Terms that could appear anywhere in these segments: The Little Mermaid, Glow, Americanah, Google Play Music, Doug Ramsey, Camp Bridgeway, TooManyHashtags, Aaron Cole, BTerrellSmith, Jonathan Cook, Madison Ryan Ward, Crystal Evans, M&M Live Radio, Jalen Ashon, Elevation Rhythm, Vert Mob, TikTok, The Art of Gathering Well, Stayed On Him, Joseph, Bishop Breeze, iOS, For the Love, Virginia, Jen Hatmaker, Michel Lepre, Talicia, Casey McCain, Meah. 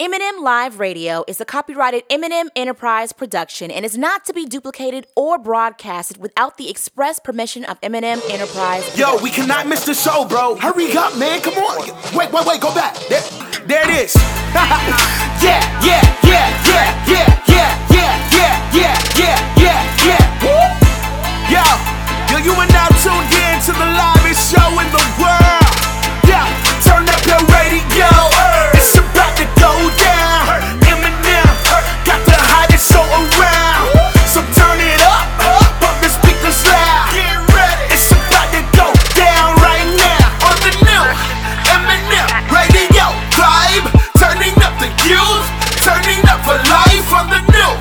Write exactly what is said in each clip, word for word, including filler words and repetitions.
M and M Live Radio is a copyrighted M and M Enterprise production and is not to be duplicated or broadcasted without the express permission of M and M Enterprise. Yo, we cannot miss the show, bro. Hurry up, man. Come on. Wait, wait, wait. Go back. There, there it is. Yeah, yeah, yeah, yeah, yeah, yeah, yeah, yeah, yeah, yeah, yeah, yeah. Woo! Yo, yo, you are now tuned in to the liveest show in the world. Yeah, turn up your radio. Go down, M and M got the hottest show around. So turn it up, pump the speakers loud. Get ready, it's about to go down right now on the new M and M Radio vibe. Turning up the youth, turning up for life on the new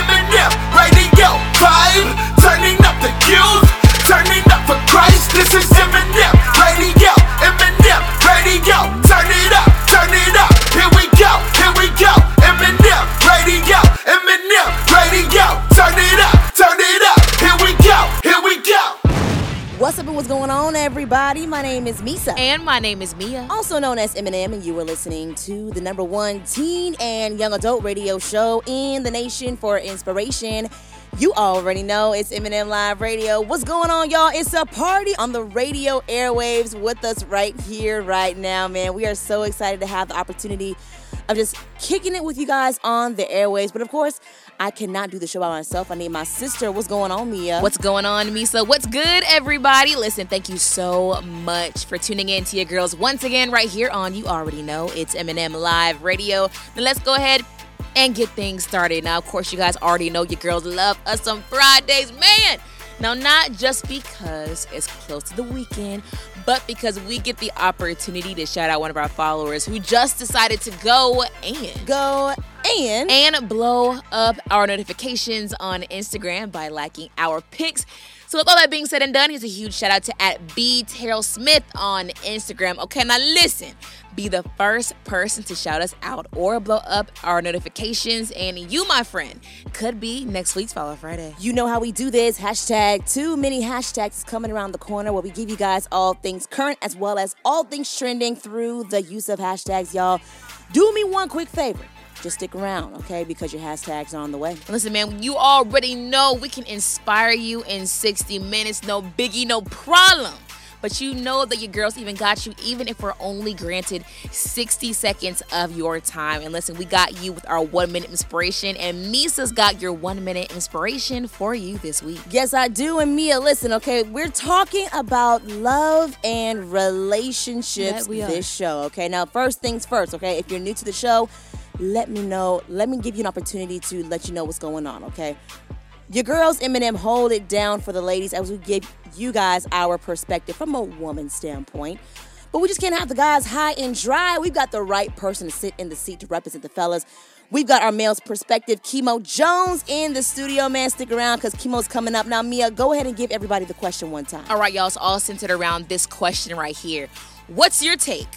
M and M Radio vibe. Turning up the youth, turning up for Christ. This is M and M Radio, M and M Radio. Turn it up, turn it up. Here we go, here we go, M and M Radio, M and M Radio, turn it up, turn it up, here we go, here we go. What's up and what's going on, everybody? My name is Meesa. And my name is Meah. Also known as M and M, and you are listening to the number one teen and young adult radio show in the nation for inspiration. You already know it's M and M Live Radio. What's going on, y'all? It's a party on the radio airwaves with us right here, right now, man. We are so excited to have the opportunity of just kicking it with you guys on the airwaves. But of course, I cannot do the show by myself. I need my sister. What's going on, Meah? What's going on, Meesa? What's good, everybody? Listen, thank you so much for tuning in to your girls once again right here on, you already know, it's M and M Live Radio. Now let's go ahead and get things started. Now, of course, you guys already know your girls love us on Fridays, man. Now, not just because it's close to the weekend, but because we get the opportunity to shout out one of our followers who just decided to go and go and and blow up our notifications on Instagram by liking our pics. So with all that being said and done, here's a huge shout out to at B Terrell Smith on Instagram. Okay, now listen, be the first person to shout us out or blow up our notifications, and you, my friend, could be next week's Follow Friday. You know how we do this. Hashtag Too Many Hashtags is coming around the corner, where we give you guys all things current as well as all things trending through the use of hashtags, y'all. Do me one quick favor. Just stick around, okay, because your hashtags are on the way. Listen, man, you already know we can inspire you in sixty minutes. No biggie, no problem. But you know that your girls even got you, even if we're only granted sixty seconds of your time. And listen, we got you with our one-minute inspiration, and Meesa's got your one-minute inspiration for you this week. Yes, I do. And Meah, listen, okay, we're talking about love and relationships this show, okay? Now, first things first, okay? If you're new to the show, let me know. Let me give you an opportunity to let you know what's going on, okay? Your girls, M and M, hold it down for the ladies as we give you guys our perspective from a woman's standpoint. But we just can't have the guys high and dry. We've got the right person to sit in the seat to represent the fellas. We've got our male's perspective, Kimo Jones, in the studio, man. Stick around, because Kimo's coming up. Now, Meah, go ahead and give everybody the question one time. All right, y'all. It's all centered around this question right here. What's your take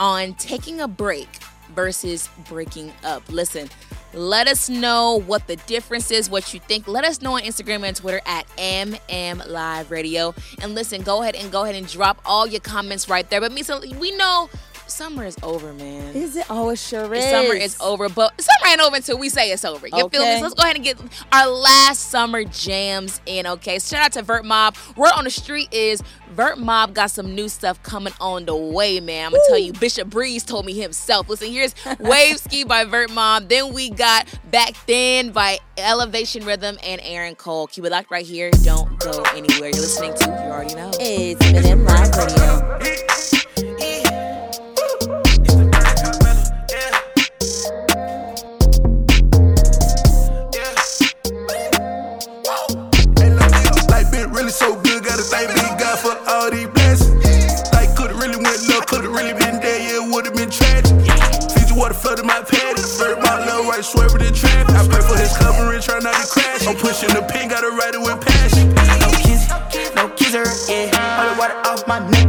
on taking a break versus breaking up? Listen, let us know what the difference is, what you think. Let us know on Instagram and Twitter at M and M Live Radio. And listen, go ahead and go ahead and drop all your comments right there. But Meesa, we know summer is over, man. Is it? Oh, it sure is. Summer is over, but summer ain't over until we say it's over. You okay. Feel me? So let's go ahead and get our last summer jams in, okay? Shout out to Vert Mob. Word on the street is Vert Mob got some new stuff coming on the way, man. I'm going to tell you, Bishop Breeze told me himself. Listen, here's Wave Ski by Vert Mob. Then we got Back Then by Elevation Rhythm and Aaron Cole. Keep it locked right here. Don't go anywhere. You're listening to, you already know, it's M and M Live Radio. So good, gotta thank big God for all these blessings. Like, could've really went low, could've really been there, yeah, it would've been tragic. Fiji water flooded my paddock, burnt my love right, swerving in traffic. I pray for his covering, try not to crash. I'm pushing the pin, gotta ride it with passion. No kiss, no kisser, yeah. All the water off my neck.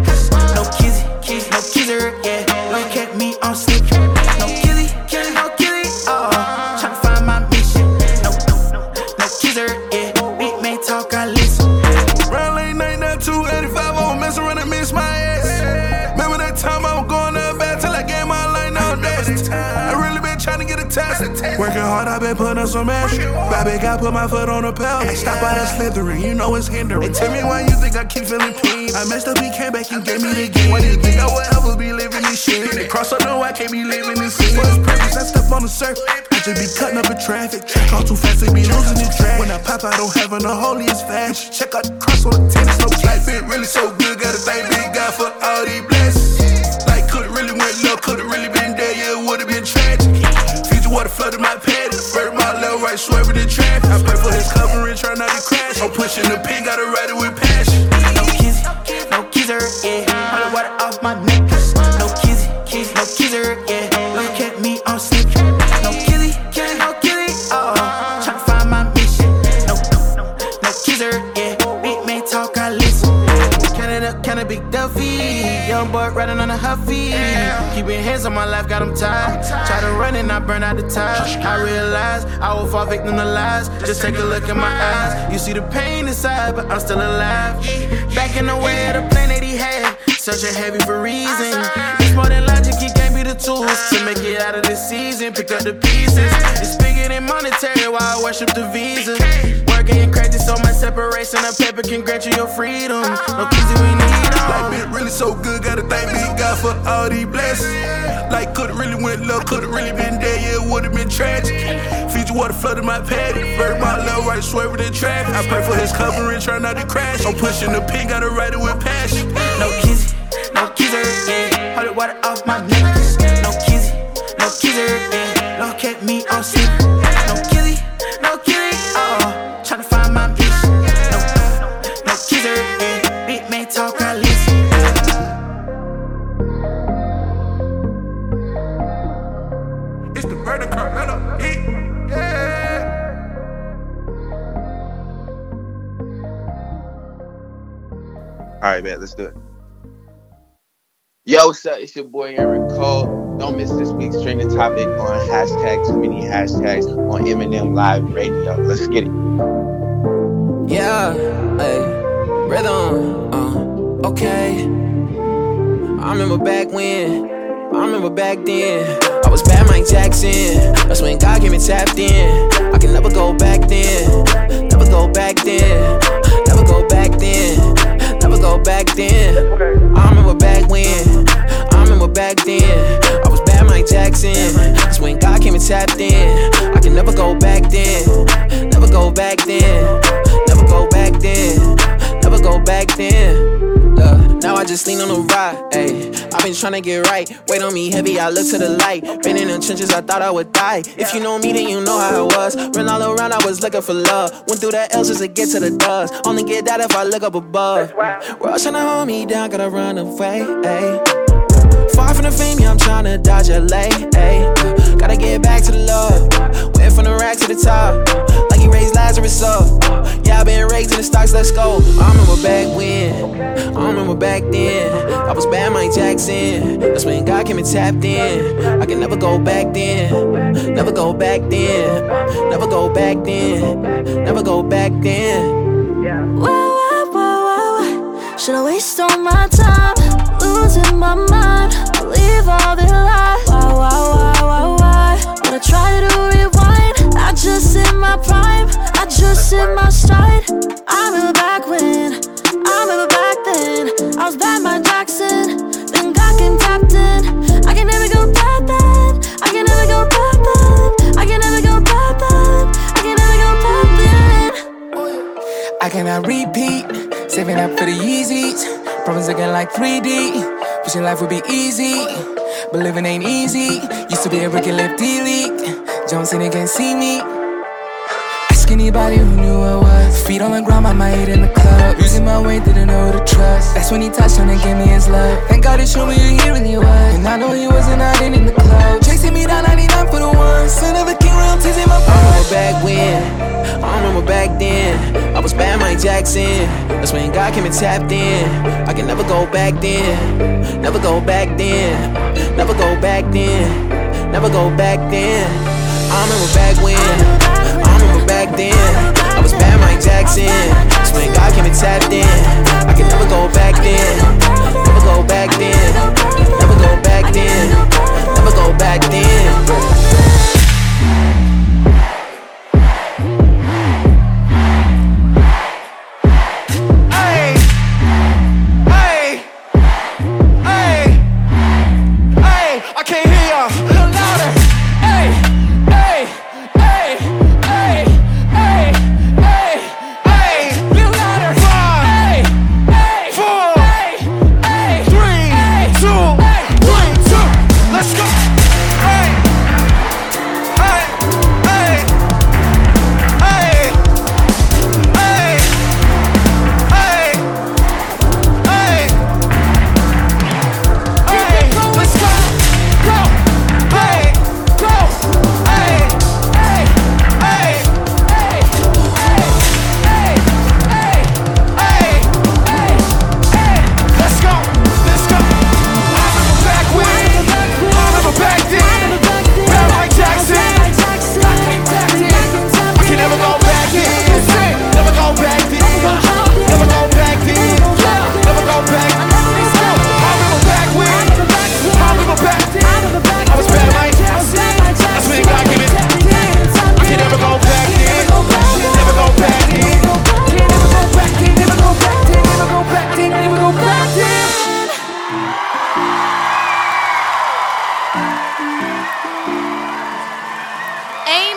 No kiss, kiss, no kisser, yeah. Look at me, I'm sick. No killie, killie, no killie, uh uh. Tryna find my mission. No, no, no kisser, yeah. Big man talk, I listen. two eighty-five, I won't mess around and miss my ass. Remember that time I was going up bad till I gave my life, now that's I really test. Working hard, I been putting on some ass. Bobby got put my foot on the pedal. Stop all that slithering, you know it's hindering. Tell me why you think I keep feeling pain. I messed up, he came back, you gave me the game. Why do you think I would ever be living this shit? Cross up, no, I can't be living this shit. What's purpose? I step on the surf. I just be cutting up in traffic. Call too fast, they be losing the track. When I pop, I don't have no holiest fast. Check out the cross on the tennis, no flat fit. Really so good, gotta thank big God for all these blessings. Like, could've really went low, could've really been there, yeah, it would've been tragic. Future water flooded my pad, Vert Mob left right, swerving in traffic. I pray for his covering, try not to crash. I'm pushing the pin, gotta ride it with passion. No kizzy, no kizzer, yeah. All the water off my neck. No kizzy, kizzy, no kizzer, yeah. Look at me, I'm sick. No kizzy, kizzy, no kizzy, oh. Tryna find my mission. No, no, no kizzer, yeah. Big man talk, I listen. Canada, kinda big Duffy. Young boy riding on a huffy. Keeping hands on my life, got him tied. Try to run and I burn out the tires. I realize I will fall victim to lies. Just take a look in my eyes. You see the pain inside, but I'm still alive. Back in the way of the plan that he had. Such a heavy for reason. It's more than logic, he gave me the tools to make it out of this season. Pick up the pieces. It's bigger than monetary, why I worship the visa. Getting crazy, so my separation of paper can grant you your freedom. No kids, we need them. Like, been really so good, gotta thank me God for all these blessings. Like, could've really went low, could've really been there, yeah, it would've been tragic. Future water flooded my paddy, Vert Mob left right, swerving in traffic. I pray for his covering, try not to crash. I'm pushing the pin, gotta ride it with passion. No kids, no kizzer, yeah. Hold the water off my neck. No kids, no kizzer, yeah. Look at me, I'm sick. No kizzy, no kizzy, oh. Tryna find my bitch. No, no, no kizzer, yeah. Big man talk, I listen. It's the Vertical Carmelo, eat, yeah. Alright, man, let's do it. Yo, what's up? It's your boy Aaron Cole. Don't miss this week's trending topic on hashtags, mini hashtags on M and M Live Radio. Let's get it. Yeah, hey, rhythm, uh, okay. I remember back when, I remember back then. I was bad Mike Jackson, that's when God gave me tapped in. I can never go back then, never go back then, never go back then. Never go back then. I remember back when. I remember back then. I was bad Mike Jackson. That's when God came and tapped in. I can never go back then. Never go back then. Never go back then. Never go back then. Look, now I just lean on the ride. Ayy, I've been trying to get right. Weight on me heavy, I look to the light. Been in the trenches, I thought I would die. If you know me, then you know how it was. Ran all around, I was looking for love. Went through the L's just to get to the dust. Only get that if I look up above. World trying to hold me down, gotta run away. Ayy, far from the fame, yeah, I'm trying to dodge L A. Ayy, gotta get back to the love. Went from the rack to the top. Like he raised Lazarus up. Yeah, I been raked in the stocks, let's go. I remember back when, I remember back then. I was bad Mike Jackson, that's when God came and tapped in. I can never go back then, never go back then. Never go back then, never go back then. Whoa, whoa, whoa, whoa. Should I waste all my time, losing my mind, believe all the lies. Why, why, why, why, why? When I try to rewind, I just hit my prime, I just hit my stride. I remember back when, I remember back then. I was bad Mike Jackson, then God came tapped in. I can never go back then, I can never go back then. I can never go back then, I can never go back then. I cannot repeat, saving up for the Yeezys. Problems looking like three D, wishing life would be easy. But living ain't easy. Used to be a rookie, left D-League. Jones in it, can't see me. Ask anybody who knew I was. Feet on the ground, my mind in the club. Losing my way, didn't know the trust. That's when he touched on and gave me his love. Thank God he showed me who he really was. And I know he wasn't out in the club. Chasing me down, ninety-nine for the one. Son of a king, round teasing my pride. I remember back when, I remember back then. I was bad Mike Jackson, that's when God came and tapped in. I can never go back then, never go back then. Never go back then, never go back then. I remember back when, I remember back then. I was bad Mike Jackson, that's when God came and tapped in. I can never go back then, never go back then. Never go back then, never go back then.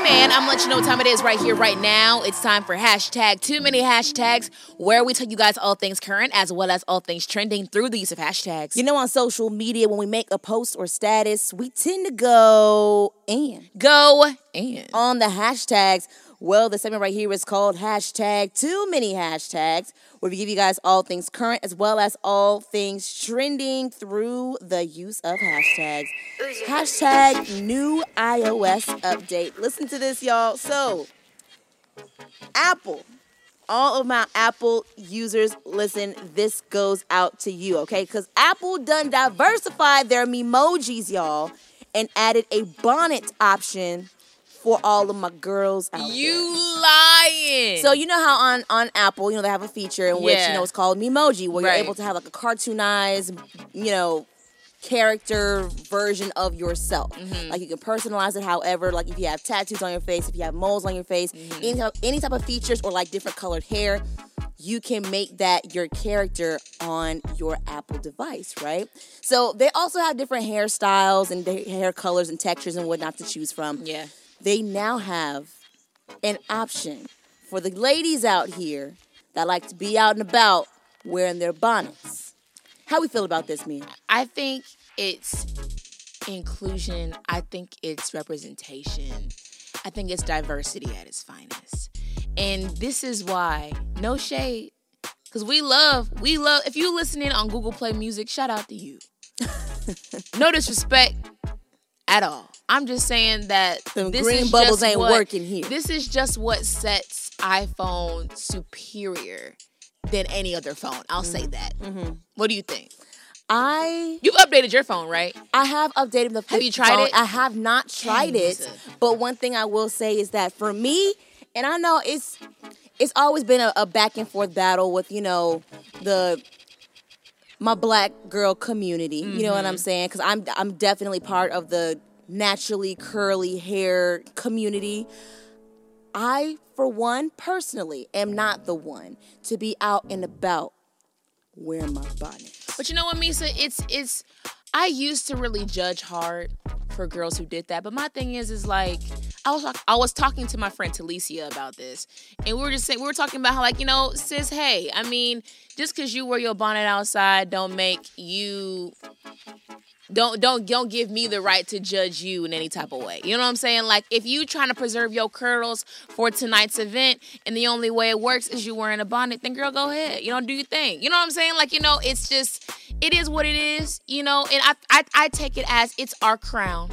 man. I'm gonna let you know what time it is right here, right now. It's time for hashtag Too Many Hashtags, where we tell you guys all things current as well as all things trending through the use of hashtags. You know, on social media, when we make a post or status, we tend to go and. Go and. On the hashtags. Well, the segment right here is called hashtag Too Many Hashtags, where we give you guys all things current as well as all things trending through the use of hashtags. Hashtag new iOS update. Listen to this, y'all. So, Apple, all of my Apple users, listen, this goes out to you, okay? Because Apple done diversified their memojis, y'all, and added a bonnet option for all of my girls out you there. Lying. So you know how on, on Apple, you know, they have a feature in which, yeah. you know, it's called Memoji, where right. you're able to have like a cartoonized, you know, character version of yourself. Mm-hmm. Like you can personalize it however, like if you have tattoos on your face, if you have moles on your face, mm-hmm. any, type, any type of features or like different colored hair, you can make that your character on your Apple device, right? So they also have different hairstyles and hair colors and textures and whatnot to choose from. Yeah. They now have an option for the ladies out here that like to be out and about wearing their bonnets. How we feel about this, Meah? I think it's inclusion. I think it's representation. I think it's diversity at its finest. And this is why, no shade, because we love, we love, if you're listening on Google Play Music, shout out to you. No disrespect at all. I'm just saying that the green bubbles ain't what, working here. This is just what sets iPhone superior than any other phone. I'll mm-hmm. say that. Mm-hmm. What do you think? I You've updated your phone, right? I have updated the phone. Have you tried phone. it? I have not tried Jesus. it. But one thing I will say is that for me, and I know it's it's always been a, a back and forth battle with, you know, the my black girl community. Mm-hmm. You know what I'm saying? Because I'm I'm definitely part of the naturally curly hair community. I, for one, personally am not the one to be out and about wearing my bonnet. But you know what, Meesa? It's, it's, I used to really judge hard for girls who did that. But my thing is, is like, I was, I was talking to my friend Talicia about this. And we were just saying, we were talking about how, like, you know, sis, hey, I mean, just because you wear your bonnet outside don't make you... Don't don't don't give me the right to judge you in any type of way. You know what I'm saying? Like, if you trying to preserve your curls for tonight's event and the only way it works is you wearing a bonnet, then girl, go ahead. You know, do your thing. You know what I'm saying? Like, you know, it's just, it is what it is, you know? And I I, I take it as it's our crown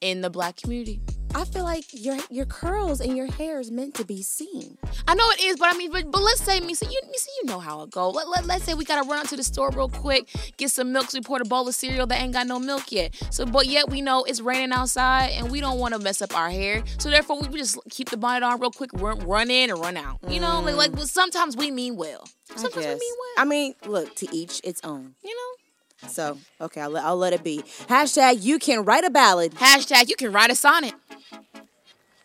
in the black community. I feel like your your curls and your hair is meant to be seen. I know it is, but I mean, but, but let's say, Meesa, you Meesa, you know how it go. Let, let, let's say we got to run out to the store real quick, get some milk, so we poured a bowl of cereal that ain't got no milk yet. So, but yet we know it's raining outside and we don't want to mess up our hair. So therefore, we just keep the bonnet on real quick, run, run in and run out. You know, mm. like, like well, sometimes we mean well. Sometimes we mean well. I mean, look, to each its own. You know? So, okay, I'll, I'll let it be. Hashtag you can write a ballad. Hashtag you can write a sonnet.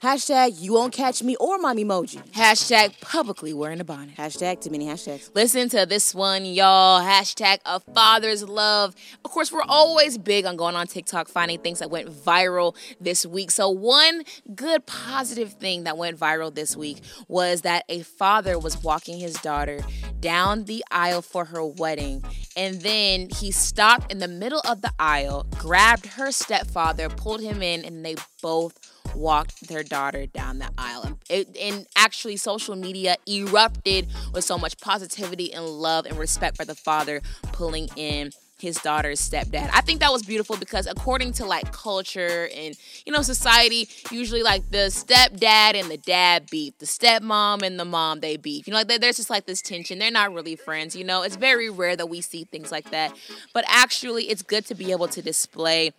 Hashtag you won't catch me or my emoji. Hashtag publicly wearing a bonnet. Hashtag too many hashtags. Listen to this one, y'all. Hashtag a father's love. Of course, we're always big on going on TikTok, finding things that went viral this week. So one good positive thing that went viral this week was that a father was walking his daughter down the aisle for her wedding. And then he stopped in the middle of the aisle, grabbed her stepfather, pulled him in, and they both walked their daughter down the aisle. It, and actually, social media erupted with so much positivity and love and respect for the father pulling in his daughter's stepdad. I think that was beautiful because according to like culture and, you know, society, usually like the stepdad and the dad beef, the stepmom and the mom, they beef. You know, like there's just like this tension. They're not really friends, you know. It's very rare that we see things like that. But actually, it's good to be able to display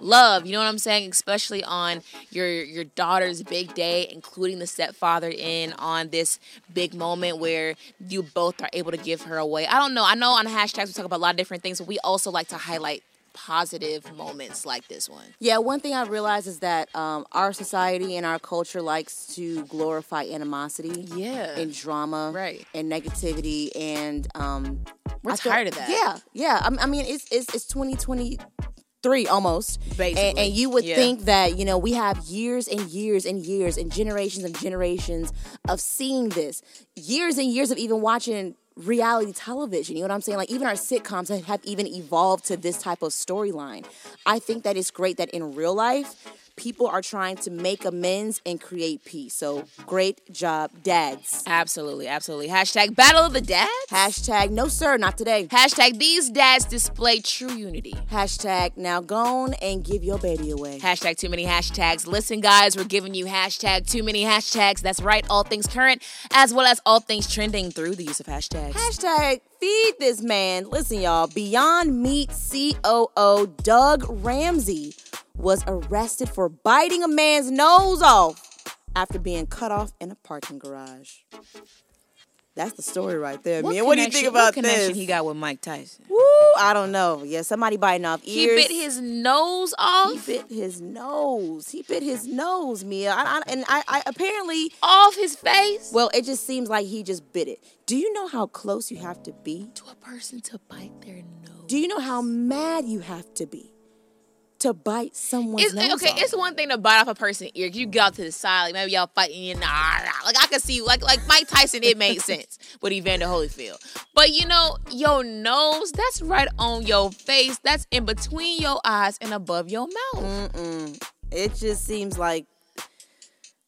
love, you know what I'm saying? Especially on your your daughter's big day, including the stepfather in on this big moment where you both are able to give her away. I don't know. I know on hashtags we talk about a lot of different things, but we also like to highlight positive moments like this one. Yeah, one thing I realized is that um, our society and our culture likes to glorify animosity, yeah, and drama, right, and negativity, and um, we're I tired feel, of that. Yeah, yeah. I, I mean, it's it's it's twenty twenty. three almost. Basically. And, and you would yeah. think that, you know, we have years and years and years and generations and generations of seeing this. Years and years of even watching reality television, you know what I'm saying? Like, even our sitcoms have, have even evolved to this type of storyline. I think that it's great that in real life, people are trying to make amends and create peace. So, great job, dads. Absolutely, absolutely. Hashtag Battle of the Dads. Hashtag No Sir, Not Today. Hashtag These Dads Display True Unity. Hashtag Now Gone and Give Your Baby Away. Hashtag Too Many Hashtags. Listen, guys, we're giving you hashtag Too Many Hashtags. That's right, all things current, as well as all things trending through the use of hashtags. Hashtag Feed This Man. Listen, y'all, Beyond Meat C O O Doug Ramsey was arrested for biting a man's nose off after being cut off in a parking garage. That's the story right there, man. What do you think about this? What connection he got with Mike Tyson? Woo, I don't know. Yeah, somebody biting off ears. He bit his nose off? He bit his nose. He bit his nose, Mia. I, I, and I, I apparently... Off his face? Well, it just seems like he just bit it. Do you know how close you have to be to a person to bite their nose? Do you know how mad you have to be to bite someone's it's, nose Okay, off? It's one thing to bite off a person's ear. You go out to the side, like maybe y'all fighting, you nah, nah. Like I can see, like like Mike Tyson, it made sense with Evander Holyfield. But you know, your nose, that's right on your face. That's in between your eyes and above your mouth. Mm-mm. It just seems like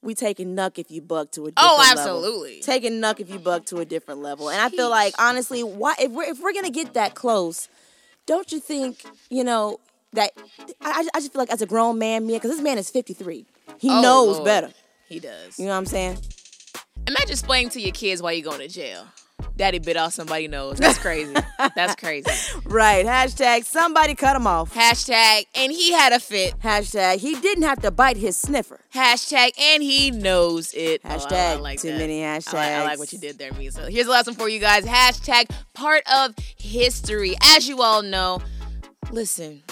we taking nuck if you buck to a different level. Oh, absolutely. Level. Taking nuck if you buck to a different level. And I feel like, honestly, why if we're if we're gonna get that close, don't you think, you know? That I, I just feel like as a grown man, Mia, because this man is fifty-three. He oh, knows Lord. better. He does. You know what I'm saying? Imagine explaining to your kids why you're going to jail. Daddy bit off somebody's nose. That's crazy. That's crazy. Right. Hashtag somebody cut him off. Hashtag and he had a fit. Hashtag he didn't have to bite his sniffer. Hashtag and he knows it. Hashtag oh, I, I like too that. many hashtags. I like, I like what you did there, Meesa. Here's the last one for you guys. Hashtag part of history. As you all know, listen,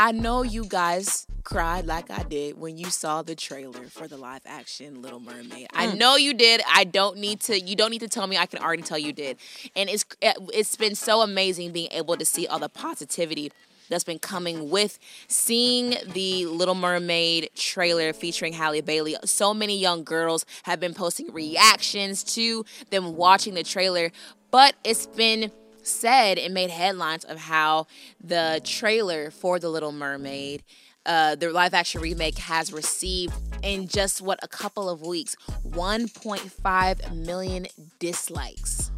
I know you guys cried like I did when you saw the trailer for the live action Little Mermaid. Mm. I know you did. I don't need to, you don't need to tell me. I can already tell you did. And it's it's been so amazing being able to see all the positivity that's been coming with seeing the Little Mermaid trailer featuring Halle Bailey. So many young girls have been posting reactions to them watching the trailer, but it's been said and made headlines of how the trailer for The Little Mermaid, uh, their live action remake, has received in just what a couple of weeks one point five million dislikes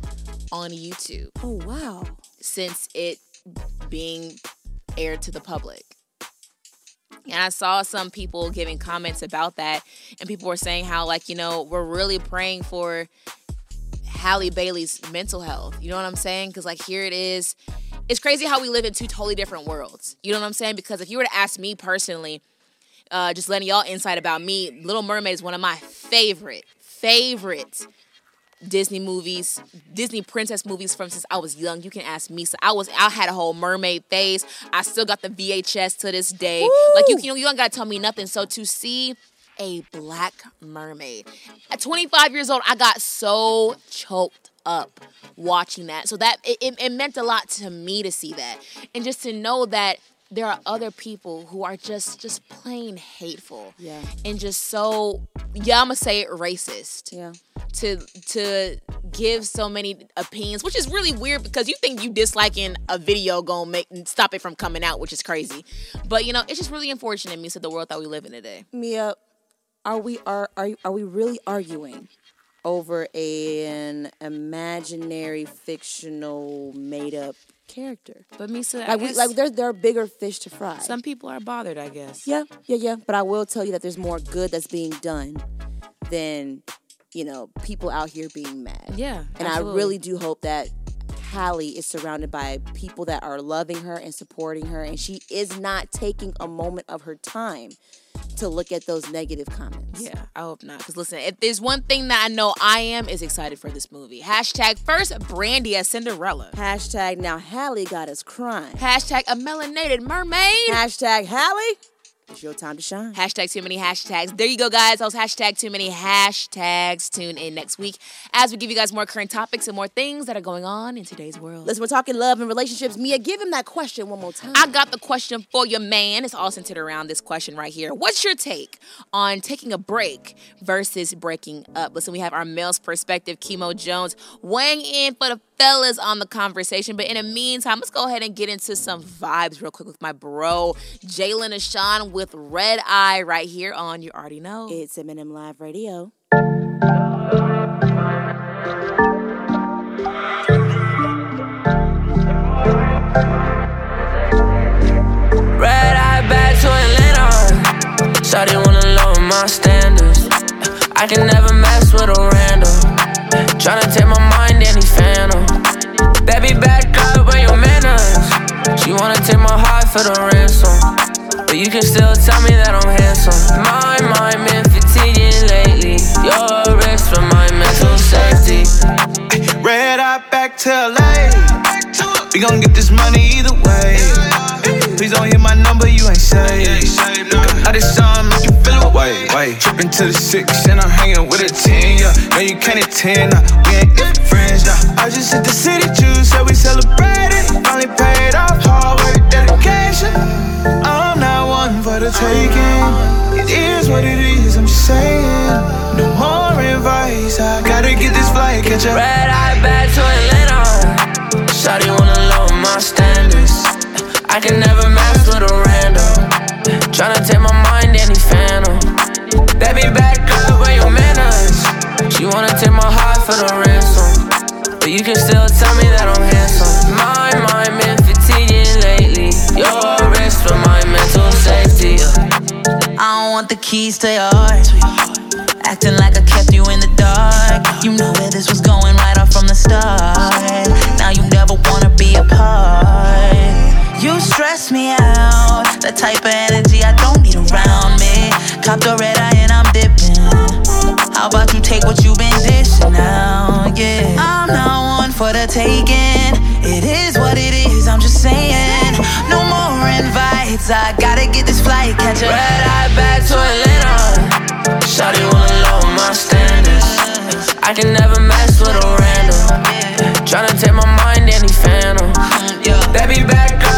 on YouTube. Oh wow. Since it being aired to the public. And I saw some people giving comments about that, and people were saying how, like, you know, we're really praying for Halle Bailey's mental health. You know what I'm saying? Because, like, here it is. It's crazy how we live in two totally different worlds. You know what I'm saying? Because if you were to ask me personally, uh, just letting y'all insight about me, Little Mermaid is one of my favorite, favorite Disney movies, Disney princess movies from since I was young. You can ask me. So I was, I had a whole mermaid phase. I still got the V H S to this day. Ooh. Like, you, you know, you don't got to tell me nothing. So to see a black mermaid at twenty-five years old, I got so choked up watching that. So that it, it meant a lot to me to see that, and just to know that there are other people who are just just plain hateful, yeah, and just so yeah, I'm gonna say it racist, yeah, to to give so many opinions, which is really weird because you think you disliking a video gonna make stop it from coming out, which is crazy, but you know it's just really unfortunate, Mia, the world that we live in today. Mia. Are we are are are we really arguing over a, an imaginary, fictional, made up character? But Meesa, like, we, like there there are bigger fish to fry. Some people are bothered, I guess. Yeah, yeah, yeah. But I will tell you that there's more good that's being done than, you know, people out here being mad. Yeah, and absolutely. I really do hope that Halle is surrounded by people that are loving her and supporting her, and she is not taking a moment of her time to look at those negative comments. Yeah, I hope not. Because listen, if there's one thing that I know I am, is excited for this movie. Hashtag first Brandy as Cinderella. Hashtag now Halle got us crying. Hashtag a melanated mermaid. Hashtag Halle It's your time to shine. Hashtag too many hashtags. There you go, guys. That was hashtag too many hashtags. Tune in next week as we give you guys more current topics and more things that are going on in today's world. Listen, we're talking love and relationships. Meah, give him that question one more time. I got the question for your man. It's all centered around this question right here. What's your take on taking a break versus breaking up? Listen, we have our male's perspective, Kimo Jones, weighing in for the fellas on the conversation. But in the meantime, let's go ahead and get into some vibes real quick with my bro, Jalen Ashon, with Red Eye right here on You Already Know. It's M and M Live Radio. Red Eye back to Atlanta. Shawty wanna lower my standards. I can never mess with a random. Tryna take my mind, any phantom. Baby, back up on your manners. She wanna take my heart for the ransom. But you can still tell me that I'm handsome. My mind been fatiguing lately. Your risk for my mental safety. Red eye back to L A. We gon' get this money either way. Please don't hear my number, you ain't saved. I just saw him, you feel away. Trippin' to the six and I'm hanging with a ten, yeah. No, you can't attend, nah. We ain't even friends, nah. I just hit the city juice, so we celebrated. Finally paid off, hard work, dedication. I'm not one for the taking. It is what it is, I'm just saying. No more advice, I gotta get this flight, catch up. Red eye back to Atlanta. Shawty wanna lower my standards. I can never mess with a random. Tryna take my mind, any phantom. Baby, back up on your manners. She wanna take my heart for the ransom. But you can still tell me that I'm handsome. My mind been fatiguing lately. Your risk for my mental safety. I don't want the keys to your heart. Acting like I kept you in the dark. You know where this was going right off from the start. Now you never wanna be apart. You stress me out, that type of energy I don't need around me. Cop the red eye and I'm dipping. How about you take what you've been dishing out, yeah. I'm not one for the taking. It is what it is, I'm just saying. No more invites, I gotta get this flight, catch a red eye back to Atlanta. Shawty wanna lower my standards. I can never mess with a random. Tryna take my mind, any phantom. Baby, back up.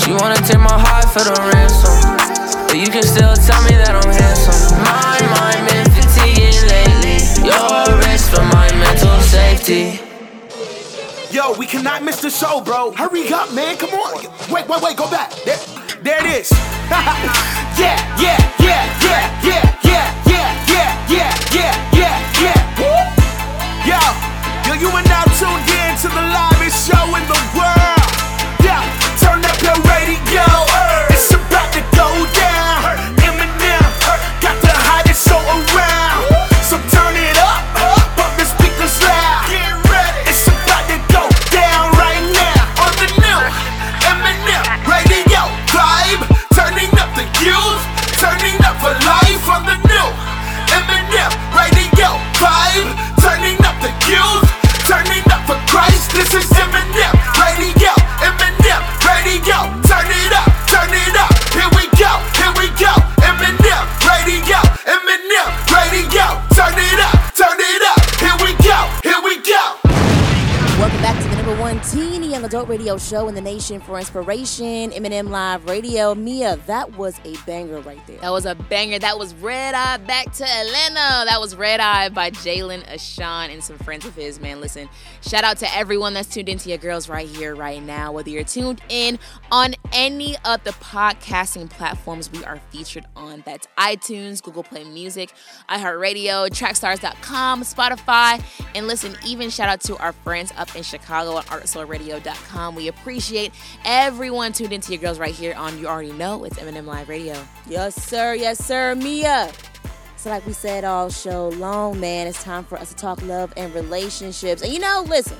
She wanna take my heart for the ransom. But you can still tell me that I'm handsome. My mind been fatiguing lately. Your risk for my mental safety. Yo, we cannot miss the show, bro. Hurry up, man, come on. Wait, wait, wait, go back. There, there it is. Yeah, yeah, yeah, yeah, yeah, yeah, yeah, yeah, yeah, yeah, yeah, yeah. Woo! Yo, yo, you are now tuned in to the liveest show in the world. Turn up your radio, it's about to go down. M and M got the hottest show around. So turn it up, pump the speakers loud. Get ready, it's about to go down right now. On the new M and M radio vibe, turning up the youth, turning up for life. On the new M and M radio vibe, turning up the youth, turning up for Christ. This is M and M radio. Radio, turn it up, turn it up. Here we go, here we go. M and M radio, M and M radio. Turn it up, turn it up. Here we go, here we go. Welcome back to the number one teen young adult radio show in the nation for inspiration, M and M Live Radio. Meah, that was a banger right there. That was a banger. That was Red Eye Back to Atlanta. That was Red Eye by Jalen Ashon and some friends of his, man. Listen, shout out to everyone that's tuned into your girls right here, right now. Whether you're tuned in on any of the podcasting platforms we are featured on. That's iTunes, Google Play Music, iHeartRadio, Trackstars dot com, Spotify. And listen, even shout out to our friends up in Chicago at art soul radio dot com. We appreciate everyone tuned into your girls right here on You Already Know. It's M and M Live Radio. Yes, sir. Yes, sir. Meah. So like we said all show long, man, it's time for us to talk love and relationships. And you know, listen,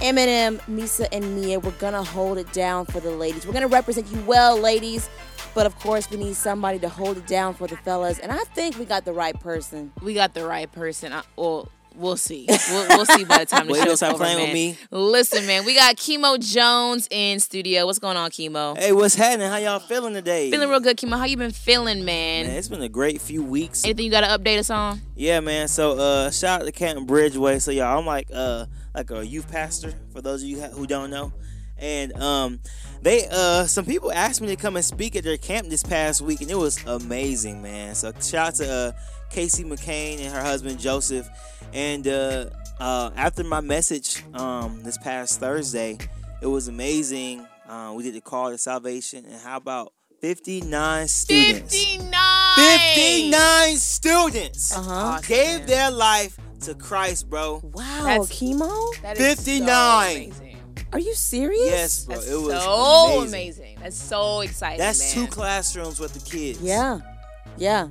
M and M, Meesa, and Meah, we're going to hold it down for the ladies. We're going to represent you well, ladies. But, of course, we need somebody to hold it down for the fellas. And I think we got the right person. We got the right person. I, well, We'll see. We'll, we'll see by the time the Wait, show's over, playing man. With me. Listen, man, we got Kimo Jones in studio. What's going on, Kimo? Hey, what's happening? How y'all feeling today? Feeling real good, Kimo. How you been feeling, man? Man, it's been a great few weeks. Anything you got to update us on? Yeah, man. So, uh, shout out to Camp Bridgeway. So, y'all, I'm like, uh, like a youth pastor, for those of you who don't know. And um, they uh, some people asked me to come and speak at their camp this past week, and it was amazing, man. So shout out to uh, Casey McCain and her husband Joseph. And uh, uh, after my message um, this past Thursday, it was amazing. Uh, we did the call to salvation, and how about fifty-nine students? fifty-nine fifty-nine students uh-huh. gave their life to Christ, bro. Wow, That's, Kimo, that is fifty-nine. So amazing. Are you serious? Yes, bro. That's it was so amazing. amazing. That's so exciting. That's man. two classrooms with the kids. Yeah, yeah.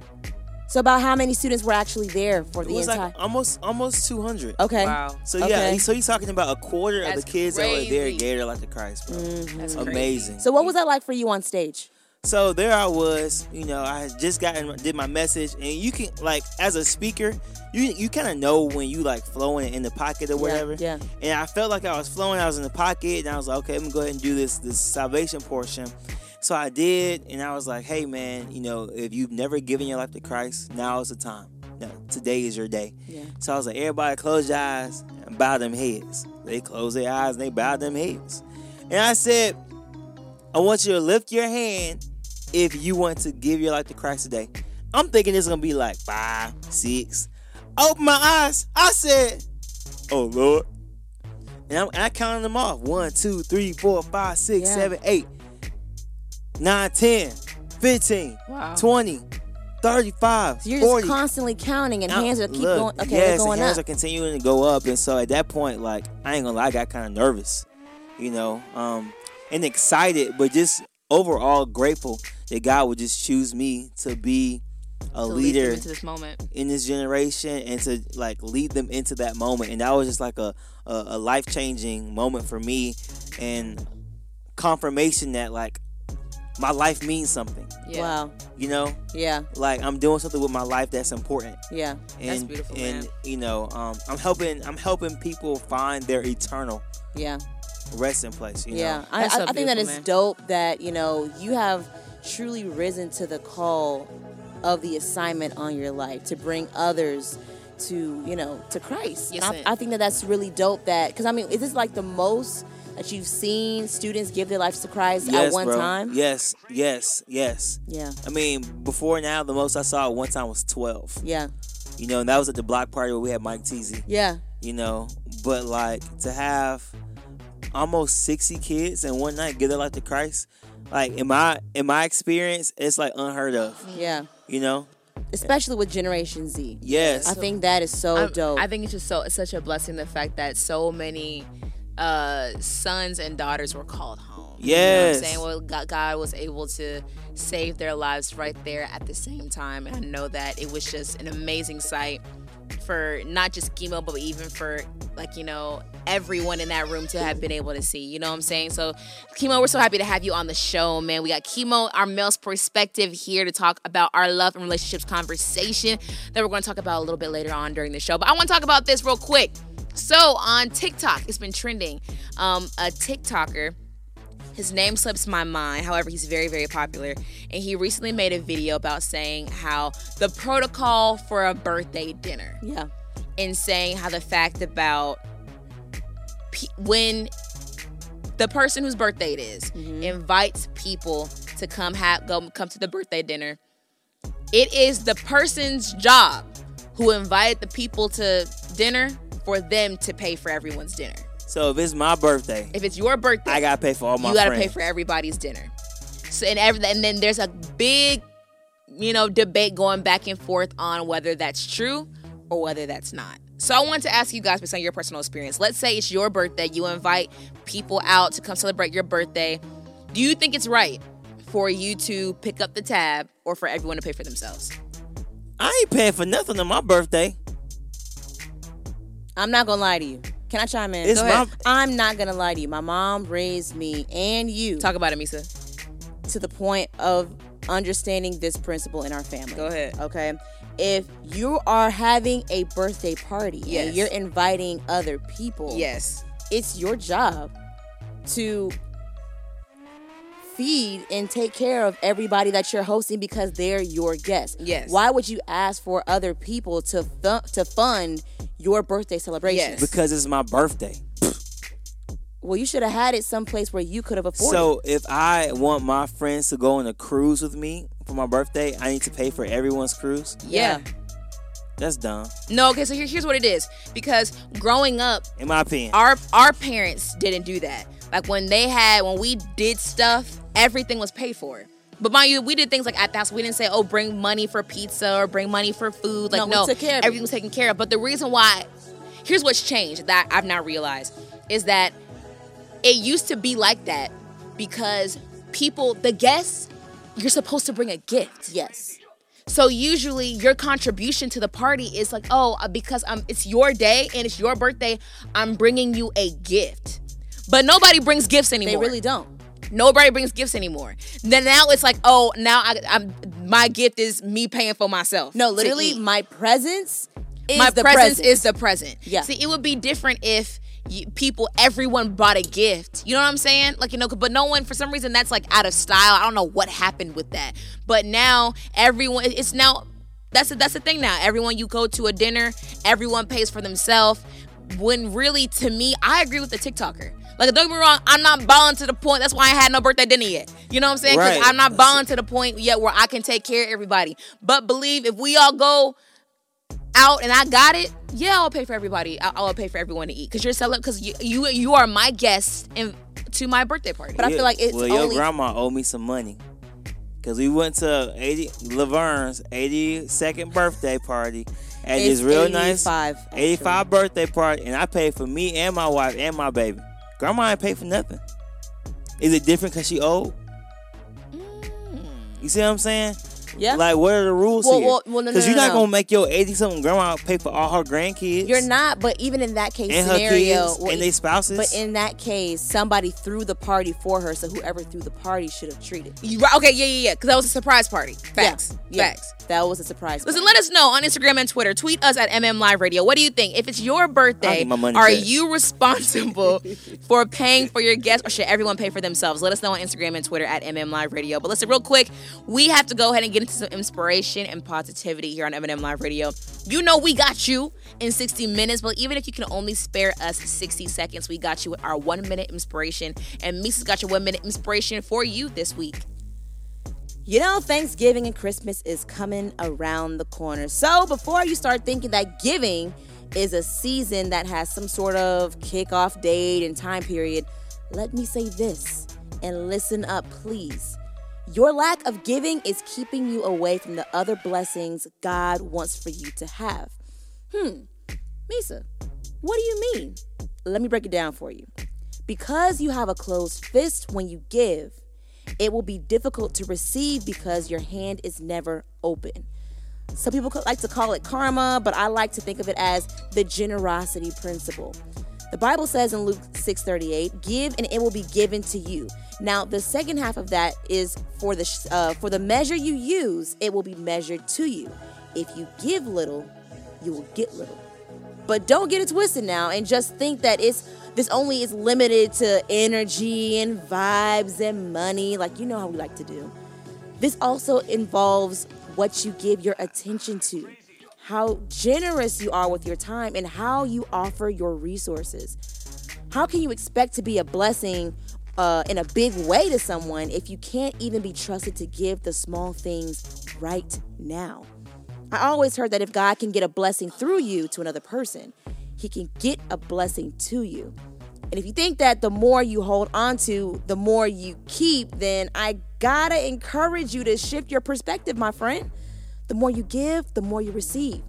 So about how many students were actually there for it the was entire? Like almost, almost two hundred. Okay. Wow. So okay. yeah, so you're talking about a quarter That's of the kids crazy. that were there gave their life to Christ, bro. Mm-hmm. That's amazing. Crazy. So what was that like for you on stage? So there I was, you know, I had just gotten, did my message, and you can, like, as a speaker, you you kind of know when you, like, flowing in the pocket or whatever. Yeah, yeah. And I felt like I was flowing, I was in the pocket, and I was like, okay, I'm going to go ahead and do this, this salvation portion. So I did, and I was like, hey, man, you know, if you've never given your life to Christ, now is the time. Now, today is your day. Yeah. So I was like, everybody close your eyes and bow them heads. They close their eyes and they bow them heads. And I said, I want you to lift your hand if you want to give your life to Christ today. I'm thinking it's going to be like five, six. I opened my eyes. I said, oh, Lord. And, I'm, and I counted them off. One, two, three, four, five, six, yeah. seven, eight, nine, ten, fifteen, wow. twenty, thirty-five, so you're forty. Just constantly counting, and I'm, hands are keep look, going, okay, yes, going and hands up. Hands are continuing to go up. And so at that point, like, I ain't going to lie, I got kind of nervous, you know, um, and excited, but just overall grateful that God would just choose me to be a to leader into this moment in this generation, and to like lead them into that moment. And that was just like a, a, a life-changing moment for me, and confirmation that like my life means something. Yeah. Wow. You know? Yeah. Like I'm doing something with my life that's important. Yeah. And, that's beautiful. And man. you know, um, I'm helping I'm helping people find their eternal. Yeah. Rest in place. You yeah, know? I, I, I think that man. It's dope that you know you have truly risen to the call of the assignment on your life to bring others to you know to Christ. Yes, I, I think that that's really dope. That because I mean, is this like the most that you've seen students give their lives to Christ yes, at one bro. time? Yes, yes, yes. Yeah. I mean, before now, the most I saw at one time was twelve. Yeah. You know, and that was at the block party where we had Mike Teasy. Yeah. You know, but like to have almost sixty kids in one night give their life to Christ, like in my in my experience, it's like unheard of. Yeah, you know, especially with Generation Z. Yes, I think that is so I'm, dope. I think it's just so it's such a blessing, the fact that so many uh, sons and daughters were called home. Yes, you know what I'm saying? Well, God was able to save their lives right there at the same time, and I know that it was just an amazing sight for not just Kimo, but even for like you know. everyone in that room to have been able to see. You know what I'm saying? So, Kimo, we're so happy to have you on the show, man. We got Kimo, our male's perspective, here to talk about our love and relationships conversation that we're going to talk about a little bit later on during the show. But I want to talk about this real quick. So, on TikTok, it's been trending. Um, a TikToker, his name slips my mind. However, he's very, very popular. And he recently made a video about saying how the protocol for a birthday dinner. Yeah. And saying how the fact about when the person whose birthday it is mm-hmm. invites people to come have go come to the birthday dinner, it is the person's job who invited the people to dinner for them to pay for everyone's dinner. So if it's my birthday, if it's your birthday, I gotta pay for all my. You gotta friends. pay for everybody's dinner. So and every, and then there's a big, you know, debate going back and forth on whether that's true or whether that's not. So I wanted to ask you guys, based on your personal experience, let's say it's your birthday, you invite people out to come celebrate your birthday. Do you think it's right for you to pick up the tab or for everyone to pay for themselves? I ain't paying for nothing on my birthday. I'm not going to lie to you. Can I chime in? It's Go ahead. My... I'm not going to lie to you. My mom raised me and you. Talk about it, Meesa. To the point of understanding this principle in our family. Go ahead. Okay. If you are having a birthday party, yes, and you're inviting other people, yes, it's your job to feed and take care of everybody that you're hosting because they're your guests. Yes. Why would you ask for other people to th- to fund your birthday celebration? Yes. Because it's my birthday. Well, you should have had it someplace where you could have afforded. So if I want my friends to go on a cruise with me for my birthday, I need to pay for everyone's cruise? Yeah. yeah. That's dumb. No, okay, so here, here's what it is. Because growing up, in my opinion, our our parents didn't do that. Like when they had, when we did stuff, everything was paid for. But mind you, we did things like at the house. We didn't say, oh, bring money for pizza or bring money for food. Like, no, no everything was taken care of. But the reason why, here's what's changed that I've now realized, is that it used to be like that because people, the guests, you're supposed to bring a gift. Yes. So usually your contribution to the party is like, oh, because um, it's your day and it's your birthday, I'm bringing you a gift. But nobody brings gifts anymore. They really don't. Nobody brings gifts anymore. Then now it's like, oh, now I, I'm, my gift is me paying for myself. No, literally, my presence is my the presence. My presence is the present. Yeah. See, it would be different if you, people, everyone bought a gift. You know what I'm saying? Like, you know, but no one, for some reason, that's like out of style. I don't know what happened with that. But now everyone, it's now, that's a, that's the thing now. Everyone, you go to a dinner, everyone pays for themselves. When really, to me, I agree with the TikToker. Like, don't get me wrong, I'm not balling to the point. That's why I had no birthday dinner yet. You know what I'm saying? Because right. I'm not balling to the point yet where I can take care of everybody. But believe, if we all go out and I got it, yeah, I'll pay for everybody. I'll, I'll pay for everyone to eat. Because you're selling, because you, you you are my guest in, to my birthday party. But yeah. I feel like it's well, only... Well, your grandma owed me some money. Because we went to eighty, Laverne's eighty-second birthday party. And it's, it's real eighty-five, nice. eighty-five birthday party. And I paid for me and my wife and my baby. Grandma ain't paid for nothing. Is it different because she old? Mm. You see what I'm saying? Yeah. Like, what are the rules well, here? Well, well, no, no, Because no, no, you're not no. going to make your eighty-something grandma pay for all her grandkids. You're not, but even in that case and scenario. Her kids, well, and their spouses. But in that case, somebody threw the party for her, so whoever threw the party should have treated. You, okay, yeah, yeah, yeah, because that was a surprise party. Facts. Yeah, yeah. Facts. That was a surprise party. Listen, let us know on Instagram and Twitter. Tweet us at M M Live Radio. What do you think? If it's your birthday, are you responsible for paying for your guests, or should everyone pay for themselves? Let us know on Instagram and Twitter at M M Live Radio. But listen, real quick, we have to go ahead and get into some inspiration and positivity here on M and M Live Radio. You know we got you in sixty minutes, but even if you can only spare us sixty seconds, we got you with our one-minute inspiration, and Meese's got your one-minute inspiration for you this week. You know, Thanksgiving and Christmas is coming around the corner. So before you start thinking that giving is a season that has some sort of kickoff date and time period, let me say this, and listen up, please. Your lack of giving is keeping you away from the other blessings God wants for you to have. Hmm, Meesa, what do you mean? Let me break it down for you. Because you have a closed fist when you give, it will be difficult to receive because your hand is never open. Some people like to call it karma, but I like to think of it as the generosity principle. The Bible says in Luke six thirty-eight, give and it will be given to you. Now, the second half of that is for the uh, for the measure you use, it will be measured to you. If you give little, you will get little. But don't get it twisted now and just think that it's this only is limited to energy and vibes and money, like you know how we like to do. This also involves what you give your attention to, how generous you are with your time, and how you offer your resources. How can you expect to be a blessing uh, in a big way to someone if you can't even be trusted to give the small things right now? I always heard that if God can get a blessing through you to another person, he can get a blessing to you. And if you think that the more you hold on to, the more you keep, then I gotta encourage you to shift your perspective, my friend. The more you give, the more you receive.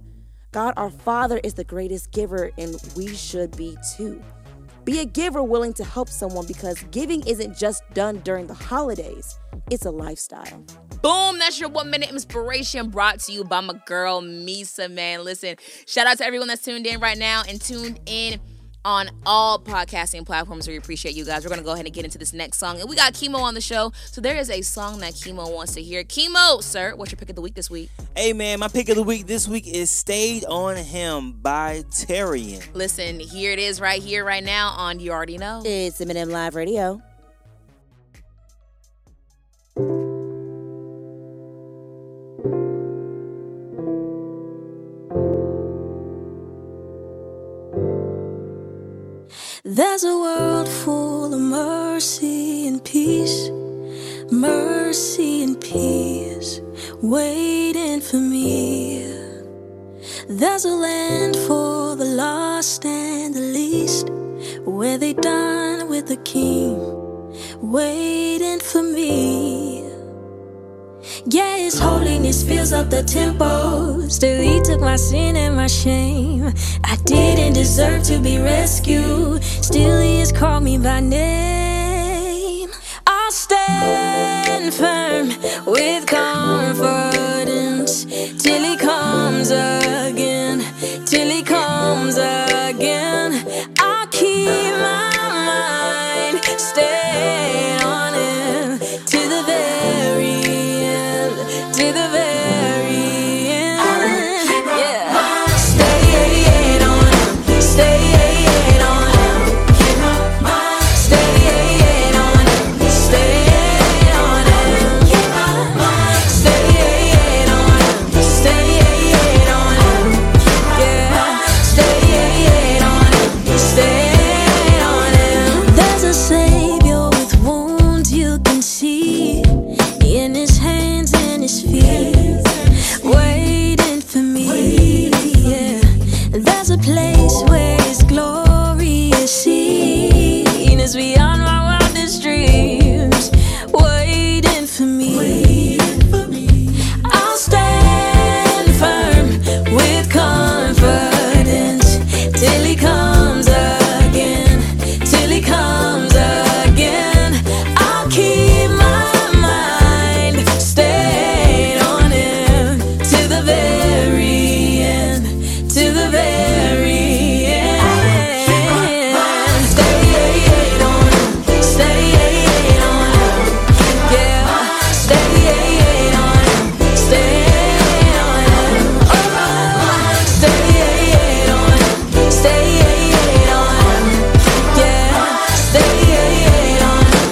God, our Father, is the greatest giver, and we should be too. Be a giver willing to help someone, because giving isn't just done during the holidays. It's a lifestyle. Boom, that's your one-minute inspiration brought to you by my girl, Meesa, man. Listen, shout out to everyone that's tuned in right now and tuned in on all podcasting platforms. We appreciate you guys. We're going to go ahead and get into this next song. And we got Kimo on the show, so there is a song that Kimo wants to hear. Kimo, sir, what's your pick of the week this week? Hey, man, my pick of the week this week is Stayed On Him by Tarion. Listen, here it is right here, right now on You Already Know. It's M and M Live Radio. There's a world full of mercy and peace, mercy and peace, waiting for me. There's a land for the lost and the least, where they dine with the King, waiting for me. Yeah, His holiness fills up the temple. Still He took my sin and my shame. I didn't deserve to be rescued. Still He has called me by name. I'll stand firm with confidence till He comes again, till He comes again. I'll keep my mind stayed on Him to the very end. To the very end, yeah. Stayed on Him, stayed on Him, stayed on Him, stayed on Him, stayed on Him, stayed on Him, yeah. Stayed on Him, stayed on Him. There's a Savior with wounds you can see, in His hands and His feet, waiting for me, yeah. There's a place where His glory is seen, is beyond my wildest dreams, waiting for me. I'll stand firm with confidence till He comes again, till He comes again. I'll keep my mind stayed on Him to the very end, to the very end. Stayed on Him, stayed on Him, yeah. Stayed on Him, stayed on Him, oh. Stayed on Him, stayed on Him, yeah. Stayed on Him, stayed on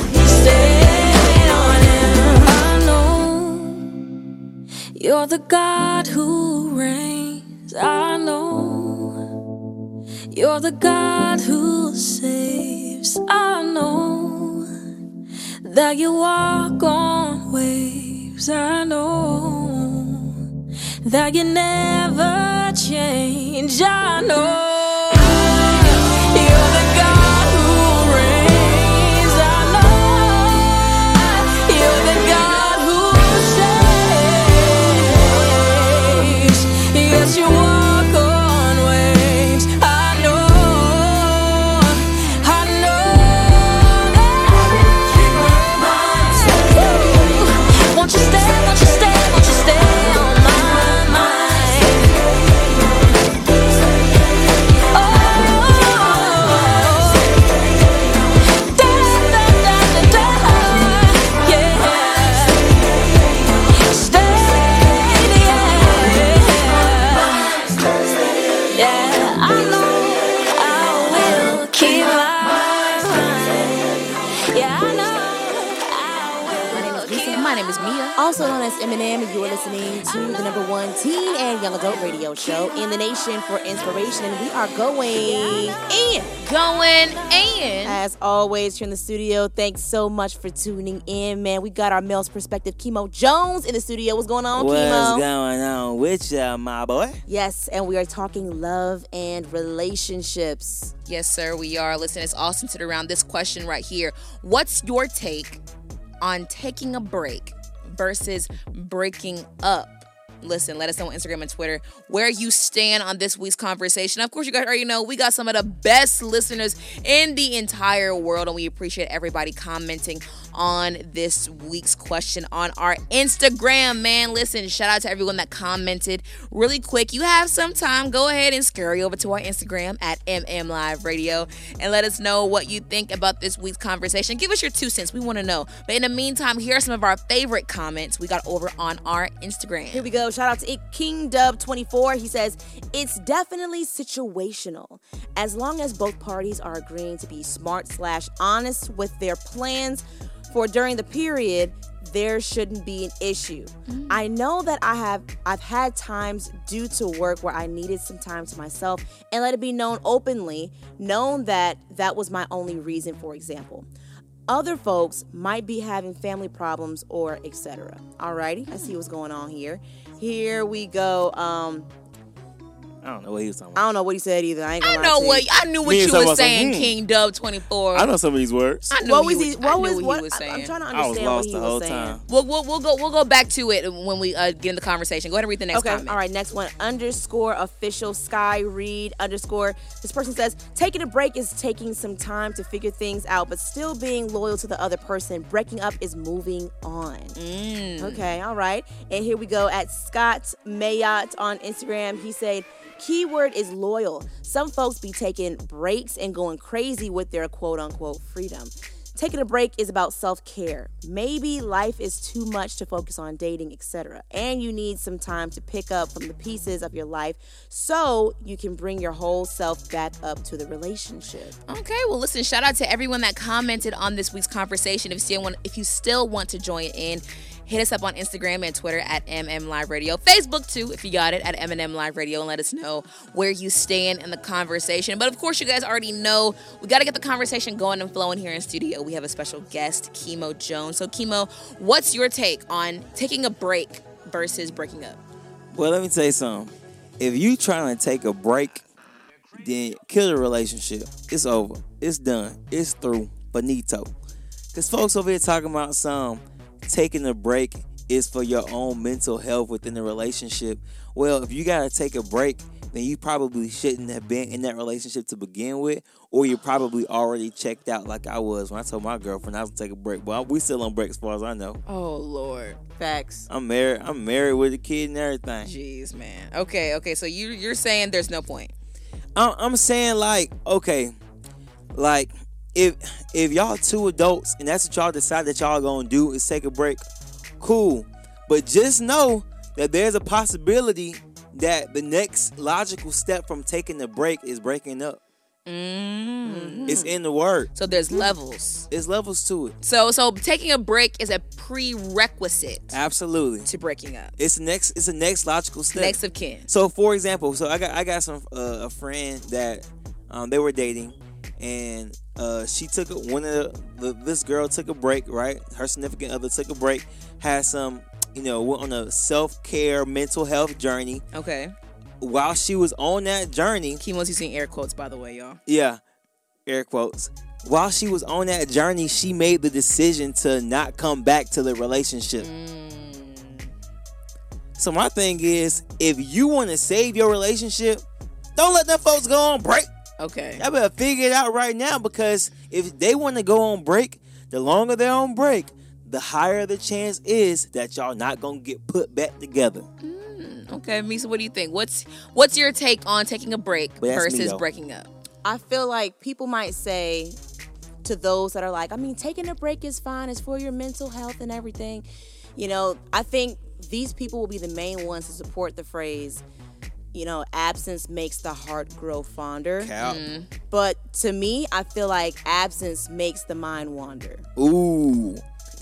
Him. I know You're the God who reigns. I know You're the God who saves. I know that You walk on waves. I know that You never change. I know You're the God who reigns. I know You're the God who saves. Yes, You walk on waves. I know, I know that. Won't You stay, won't You stay, won't You stay on my mind? My name is Meah. Also known as M and M, and you're listening to the number one teen and young adult radio show in the nation for inspiration. And we are going in. Going in. As always, here in the studio, thanks so much for tuning in, man. We got our male's perspective, Kimo Jones, in the studio. What's going on, What's Kimo? going on with ya, my boy? Yes, and we are talking love and relationships. Yes, sir, we are. Listen, it's all centered around this question right here. What's your take on taking a break versus breaking up? Listen, let us know on Instagram and Twitter where you stand on this week's conversation. Of course, you guys already know we got some of the best listeners in the entire world, and we appreciate everybody commenting on this week's question on our Instagram, man. Listen, shout out to everyone that commented. Really quick, you have some time, go ahead and scurry over to our Instagram at M and M Live Radio and let us know what you think about this week's conversation. Give us your two cents. We want to know. But in the meantime, here are some of our favorite comments we got over on our Instagram. Here we go. Shout out to it King Dub twenty-four. He says, it's definitely situational. As long as both parties are agreeing to be smart slash honest with their plans for during the period, there shouldn't be an issue. Mm-hmm. I know that I have I've had times due to work where I needed some time to myself and let it be known openly, known that that was my only reason, for example. Other folks might be having family problems or et cetera. Alrighty, I see what's going on here. Here we go. Um, I don't know what he was talking about. I don't know what he said either. I ain't gonna I know what I knew what Me you were saying, like, hmm. King Dub twenty-four. I know some of these words. I know what was he was, what was what, what he was saying. I'm trying to understand I was lost what he the was whole saying. Time. We'll, we'll we'll go we'll go back to it when we uh, get in the conversation. Go ahead and read the next okay. comment. All right, next one. Underscore official Sky Reed underscore. This person says, taking a break is taking some time to figure things out, but still being loyal to the other person. Breaking up is moving on. Mm. Okay, all right. And here we go at Scott Mayotte on Instagram. He said, keyword is loyal. Some folks be taking breaks and going crazy with their quote-unquote freedom. Taking a break is about self-care. Maybe life is too much to focus on dating, et cetera. And you need some time to pick up from the pieces of your life so you can bring your whole self back up to the relationship. Okay, well, listen, shout out to everyone that commented on this week's conversation. If you still want, if you still want to join in, hit us up on Instagram and Twitter at M and M Live Radio. Facebook, too, if you got it, at M and M Live Radio. And let us know where you stand in the conversation. But, of course, you guys already know we got to get the conversation going and flowing here in studio. We have a special guest, Kimo Jones. So, Kimo, what's your take on taking a break versus breaking up? Well, let me tell you something. If you trying to take a break, then kill the relationship. It's over. It's done. It's through. Bonito. Because folks over here talking about some... taking a break is for your own mental health within the relationship. Well, if you gotta take a break, then you probably shouldn't have been in that relationship to begin with, or you're probably already checked out like I was when I told my girlfriend I was gonna take a break. Well, we still on break as far as I know. Oh, Lord. Facts. I'm married. I'm married with a kid and everything. Jeez, man. Okay, okay. So you, you're saying there's no point. I'm, I'm saying like, okay, like... If if y'all two adults and that's what y'all decide that y'all gonna do is take a break, cool. But just know that there's a possibility that the next logical step from taking a break is breaking up. Mm-hmm. It's in the word. So there's levels. There's levels to it. So so taking a break is a prerequisite. Absolutely. To breaking up. It's next. It's the next logical step. Next of kin. So for example, so I got I got some uh, a friend that um, they were dating. And uh, she took a, one of the, the, this girl took a break, right? Her significant other took a break, had some, you know, went on a self-care, mental health journey. Okay. While she was on that journey, Kimo's using air quotes, by the way, y'all. Yeah, air quotes. While she was on that journey, she made the decision to not come back to the relationship. Mm. So my thing is, if you want to save your relationship, don't let them folks go on break. Okay. I better figure it out right now, because if they want to go on break, the longer they're on break, the higher the chance is that y'all not going to get put back together. Mm, okay, Meesa, what do you think? What's what's your take on taking a break versus me, breaking up? I feel like people might say to those that are like, I mean, taking a break is fine. It's for your mental health and everything. You know, I think these people will be the main ones to support the phrase, you know, absence makes the heart grow fonder. Mm. But to me, I feel like absence makes the mind wander. Ooh.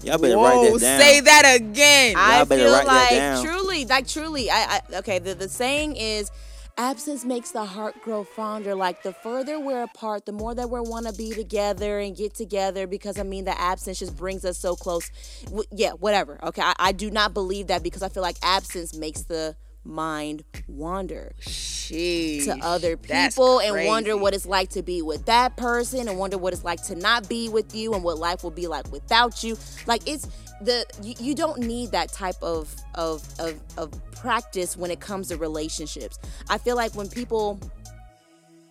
Y'all better Whoa, write that down. Say that again. Y'all I better feel write like that down. truly, like truly, I, I okay, the, the saying is absence makes the heart grow fonder. Like the further we're apart, the more that we want to be together and get together, because I mean, the absence just brings us so close. W- yeah, whatever. Okay, I, I do not believe that, because I feel like absence makes the mind wander Sheesh, to other people and wonder what it's like to be with that person and wonder what it's like to not be with you and what life will be like without you. Like it's the you, you don't need that type of, of of of practice when it comes to relationships. I feel like when people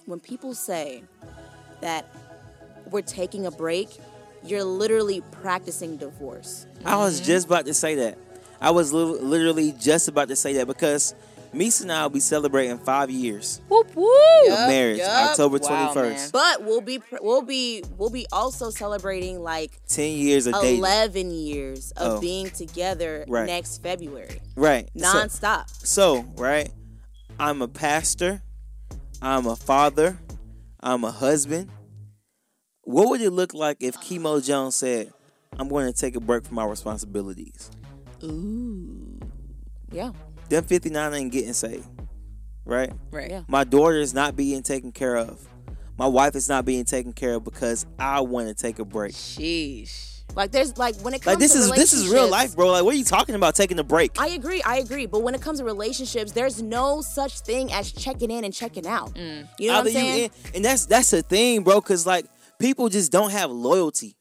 when people say that we're taking a break, you're literally practicing divorce. I was just about to say that. I was li- literally just about to say that because Meesa and I will be celebrating five years whoop, whoop. Yep, of marriage, yep. October twenty-first. Wow, but we'll be we'll be we'll be also celebrating like ten years of dating, eleven years of oh. being together right. next February, right? Nonstop. So, so right, I'm a pastor, I'm a father, I'm a husband. What would it look like if Kimo Jones said, "I'm going to take a break from my responsibilities"? Ooh, yeah. Them fifty-nine ain't getting saved, right? Right. Yeah. My daughter is not being taken care of. My wife is not being taken care of because I want to take a break. Sheesh. Like there's like when it comes like this to is this is real life, bro. Like what are you talking about taking a break? I agree, I agree. But when it comes to relationships, there's no such thing as checking in and checking out. Mm. You know Either what I'm saying? You in, and that's that's the thing, bro. Because like people just don't have loyalty.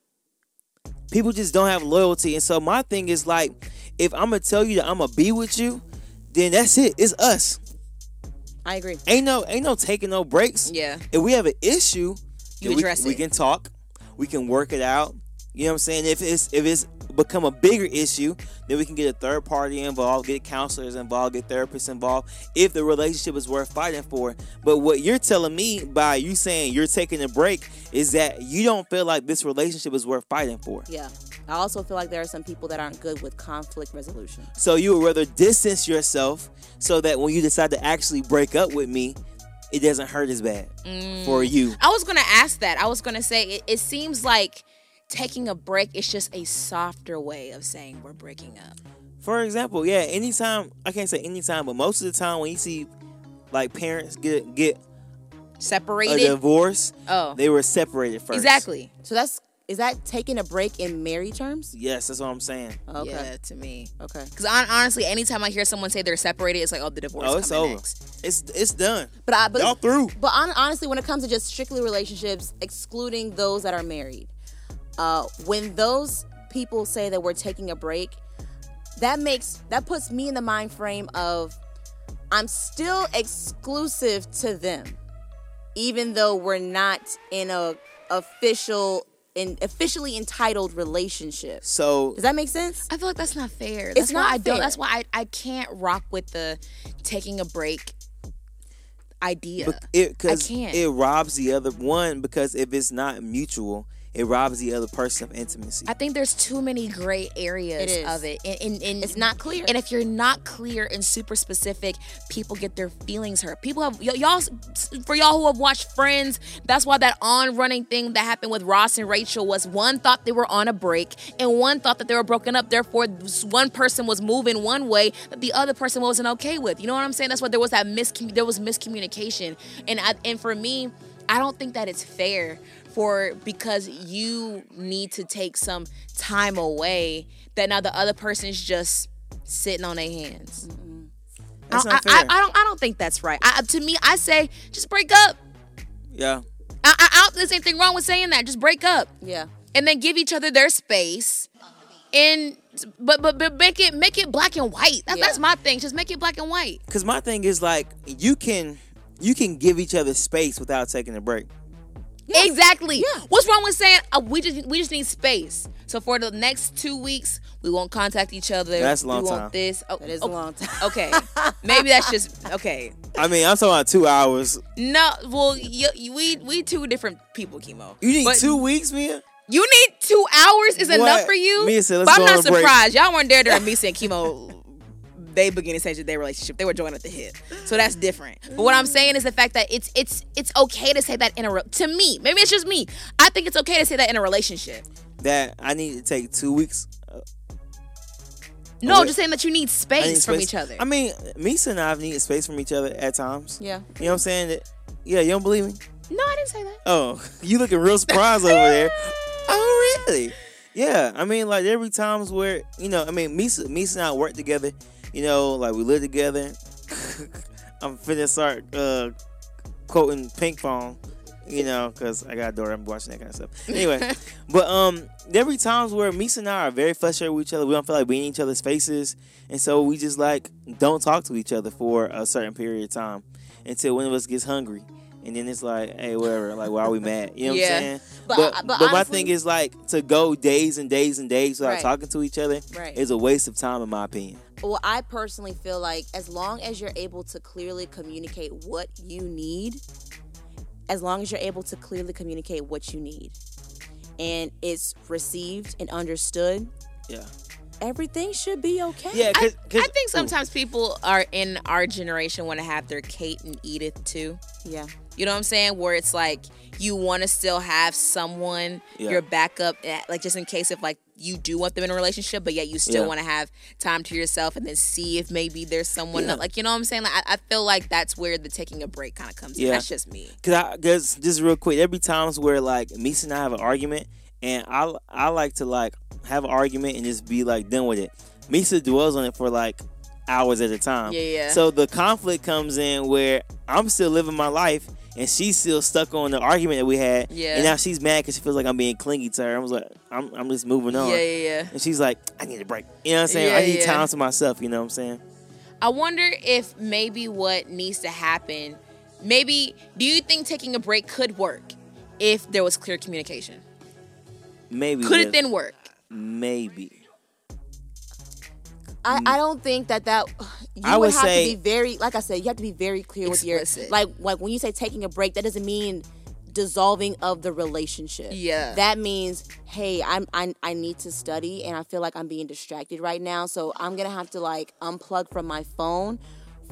People just don't have loyalty, and so my thing is like, if I'm gonna tell you that I'm gonna be with you, then that's it. It's us. I agree. Ain't no ain't no taking no breaks. Yeah. If we have an issue, you address we, it. We can talk. We can work it out. You know what I'm saying? If it's if it's become a bigger issue, then we can get a third party involved, get counselors involved, get therapists involved, if the relationship is worth fighting for. But what you're telling me by you saying you're taking a break is that you don't feel like this relationship is worth fighting for. Yeah. I also feel like there are some people that aren't good with conflict resolution. So you would rather distance yourself so that when you decide to actually break up with me, it doesn't hurt as bad mm. for you. I was going to ask that. I was going to say it, it seems like taking a break is just a softer way of saying we're breaking up. For example, yeah, anytime, I can't say anytime, but most of the time when you see like parents get get separated, a divorce, oh. they were separated first. Exactly. So that's is that taking a break in married terms? Yes, that's what I'm saying. Okay. Yeah, to me. Okay. Because honestly, anytime I hear someone say they're separated, it's like, oh, the divorce is coming next. Oh, it's over. It's it's done. But I, but, y'all through. But on, honestly, when it comes to just strictly relationships, excluding those that are married, uh, when those people say that we're taking a break, that makes that puts me in the mind frame of I'm still exclusive to them, even though we're not in a official. In officially entitled relationship. So does that make sense? I feel like that's not fair. It's that's not why I fair. Don't. That's why I, I can't rock with the taking a break idea. But it, cause I can't. It robs the other one because if it's not mutual, it robs the other person of intimacy. I think there's too many gray areas it of it, and, and, and it's not clear. And if you're not clear and super specific, people get their feelings hurt. People have y- y'all for y'all who have watched Friends. That's why that on-running thing that happened with Ross and Rachel was one thought they were on a break, and one thought that they were broken up. Therefore, one person was moving one way that the other person wasn't okay with. You know what I'm saying? That's why there was that mis there was miscommunication, and I, and for me, I don't think that it's fair. For because you need to take some time away that now the other person's just sitting on their hands. Mm-hmm. That's I, don't, not fair. I, I, I don't. I don't think that's right. I, to me, I say just break up. Yeah. I, I, I don't. There's anything wrong with saying that. Just break up. Yeah. And then give each other their space. And but but, but make it make it black and white. That's yeah. that's my thing. Just make it black and white. Because my thing is like you can you can give each other space without taking a break. Yes. Exactly. Yeah. What's wrong with saying uh, we just we just need space? So for the next two weeks, we won't contact each other. That's a long we time. Want this. Oh, that is oh, a long time. Okay, maybe that's just okay. I mean, I'm talking about two hours. No, well, you, you, we we two different people, Kimo. You need but two weeks, Mia. You need two hours is what? Enough for you. Mia said, let's but go I'm not surprised. Break. Y'all weren't there during Misa and Kimo. They beginning stage of their relationship. They were joined at the hip, so that's different. But what I'm saying is the fact that it's it's it's okay to say that in a re- to me. Maybe it's just me. I think it's okay to say that in a relationship. That I need to take two weeks. Uh, no, away. Just saying that you need space need from space. Each other. I mean, Meesa and I have needed space from each other at times. Yeah, you know what I'm saying. That, yeah, you don't believe me? No, I didn't say that. Oh, you looking real surprised over there? Oh, really? Yeah. I mean, like there be times where you know, I mean, Meesa Meesa and I work together. You know, like we live together. I'm finna start uh, quoting Pink Phone, you know, because I got a daughter. I'm watching that kind of stuff. Anyway, but um, there be times where Meesa and I are very frustrated with each other. We don't feel like being in each other's faces. And so we just like don't talk to each other for a certain period of time until one of us gets hungry. and then it's like, hey, whatever, like, why are we mad? You know yeah. what I'm saying? But but, but, but honestly, my thing is, like, to go days and days and days without right. talking to each other right. is a waste of time, in my opinion. Well, I personally feel like as long as you're able to clearly communicate what you need, as long as you're able to clearly communicate what you need, and it's received and understood, yeah, everything should be okay. Yeah, cause, I, cause, I think sometimes ooh. people are in our generation want to have their cake and eat it too. Yeah. You know what I'm saying? Where it's like you want to still have someone, yeah. your backup, like just in case if like you do want them in a relationship, but yet you still yeah. want to have time to yourself and then see if maybe there's someone yeah. like, you know what I'm saying? Like I, I feel like that's where the taking a break kind of comes yeah. in. That's just me. Cause I, cause just real quick, there be times where like Meesa and I have an argument, and I I like to like have an argument and just be like done with it. Meesa dwells on it for like hours at a time. Yeah, yeah. So the conflict comes in where I'm still living my life and she's still stuck on the argument that we had. Yeah. And now she's mad because she feels like I'm being clingy to her. I was like, I'm I'm just moving on. Yeah, yeah, yeah. And she's like, I need a break. You know what I'm saying? Yeah, I need yeah. time to myself. You know what I'm saying? I wonder if maybe what needs to happen, maybe, do you think taking a break could work if there was clear communication? Maybe. Could it then work? Maybe. I, I don't think that that you I would, would have say, to be very like I said you have to be very clear explicit. With your like like when you say taking a break, that doesn't mean dissolving of the relationship. Yeah, that means hey, I'm I I need to study and I feel like I'm being distracted right now, so I'm gonna have to like unplug from my phone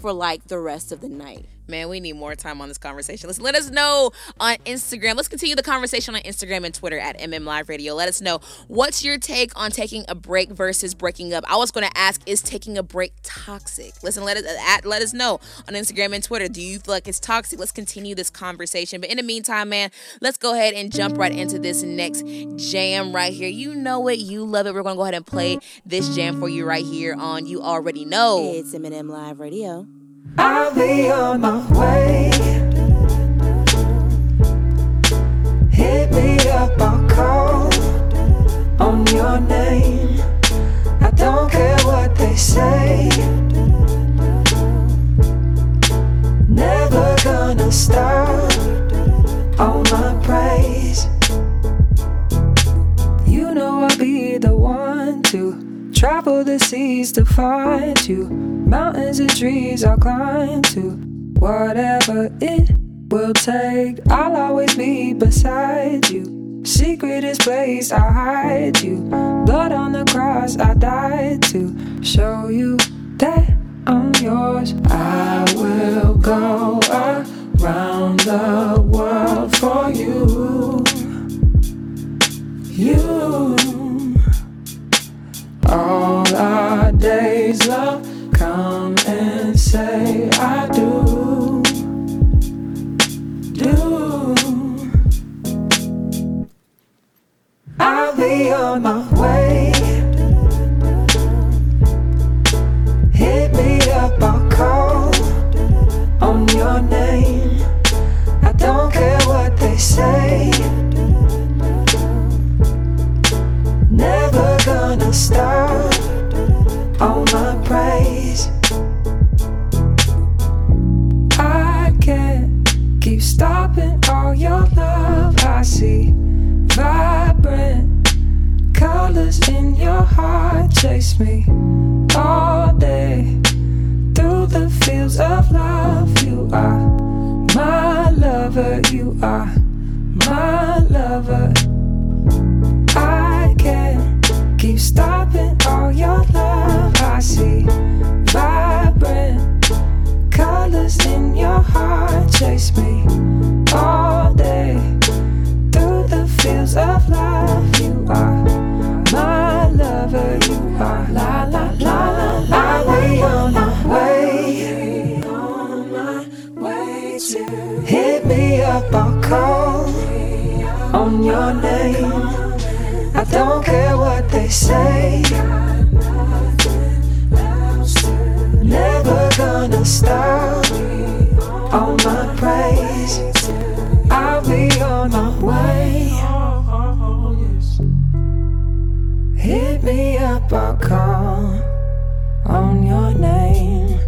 for like the rest of the night. Man, we need more time on this conversation. Let's let us know on Instagram. Let's continue the conversation on Instagram and Twitter at M and M Live Radio. Let us know, what's your take on taking a break versus breaking up? I was going to ask, is taking a break toxic? Listen, let us at, let us know on Instagram and Twitter. Do you feel like it's toxic? Let's continue this conversation. But in the meantime, man, let's go ahead and jump right into this next jam right here. You know it, you love it. We're going to go ahead and play this jam for you right here on You Already Know. It's M and M Live Radio. I'll be on my way. Hit me up, I'll call on your name. I don't care what they say. Never gonna stop on my praise. You know I'll be the one to travel the seas to find you. Mountains and trees I'll climb to. Whatever it will take, I'll always be beside you. Secret is place I hide you. Blood on the cross I died to show you that I'm yours. I will go around the world for you. You. All our days, love, come and say I do, do. I'll be on my way. Hit me up, I'll call on your name. I don't care what they say. Never gonna stop on my praise. I can't keep stopping all your love. I see vibrant colors in your heart. Chase me all day through the fields of love. You are my lover. You are my lover. Keep stopping all your love. I see vibrant colors in your heart. Chase me all day through the fields of love. You are my lover. You are la la la la. I lay on my way, on my way to. Hit me up, I'll call on your name. I don't care what they say. Never gonna stop on my praise. I'll be on my way. Hit me up, I'll call on your name.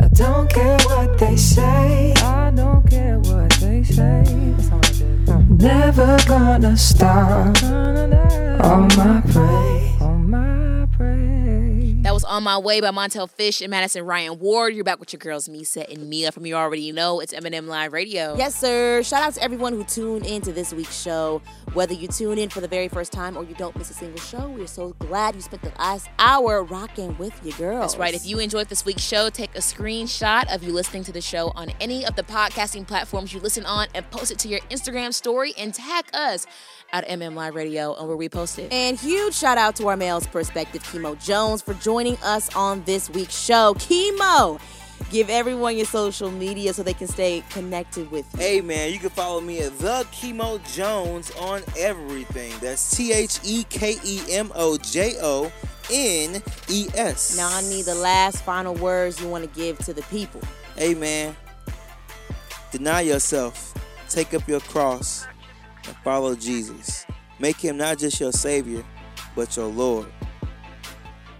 I don't care what they say. I don't care what they say. never gonna stop. All my praise. That was On My Way by Montel Fish and Madison Ryan Ward. You're back with your girls, Meesa and Meah from You Already Know. It's M and M Live Radio. Yes, sir. Shout out to everyone who tuned in to this week's show. Whether you tune in for the very first time or you don't miss a single show, we're so glad you spent the last hour rocking with your girls. That's right. If you enjoyed this week's show, take a screenshot of you listening to the show on any of the podcasting platforms you listen on and post it to your Instagram story and tag us at M M Live Radio, and we'll repost it. And huge shout out to our male's perspective, Kimo Jones, for joining us on this week's show. Kimo, give everyone your social media so they can stay connected with you. Hey, man, you can follow me at The Kimo Jones on everything. That's T H E K E M O J O N E S. Now, I need the last final words you want to give to the people. Hey, man, deny yourself, take up your cross, and follow Jesus. Make him not just your Savior, but your Lord.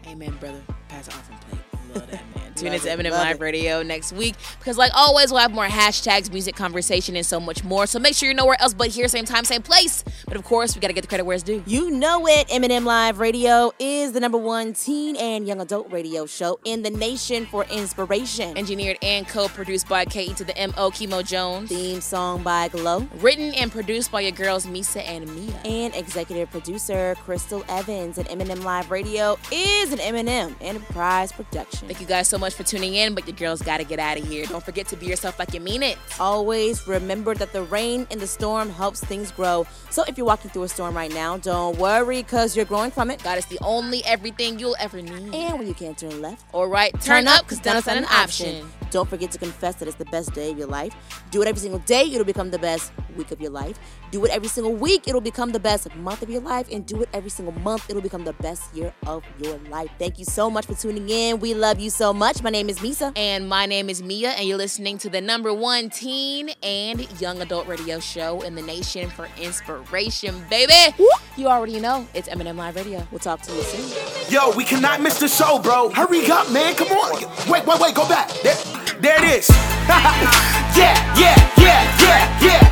Amen, brother. Pass it off and play. Love that, man. Tune into M and M Live Radio next week, because like always, we'll have more hashtags, music, conversation, and so much more. So make sure you're nowhere else but here, same time, same place. But of course, we got to get the credit where it's due. You know it. M and M Live Radio is the number one teen and young adult radio show in the nation for inspiration. Engineered and co-produced by K E to the M O. Kimo Jones. Theme song by Glow. Written and produced by your girls Meesa and Meah. And executive producer Crystal Evans. And M and M Live Radio is an M and M Enterprise production. Thank you guys so much for tuning in, but your girls got to get out of here. Don't forget to be yourself like you mean it. Always remember that the rain and the storm helps things grow. So if you're walking through a storm right now, don't worry, because you're growing from it. God is the only everything you'll ever need. And when you can't turn left or right, turn, turn up, because that's not an option. option. Don't forget to confess that it's the best day of your life. Do it every single day. It'll become the best week of your life. Do it every single week. It'll become the best month of your life. And do it every single month. It'll become the best year of your life. Thank you so much for tuning in. We love you so much. My name is Meesa. And my name is Meah. And you're listening to the number one teen and young adult radio show in the nation for inspiration, baby. Woo! You already know. It's M and M Live Radio. We'll talk to you soon. Yo, we cannot miss the show, bro. Hurry up, man. Come on. Wait, wait, wait. Go back. There, there it is. yeah, yeah, yeah, yeah, yeah.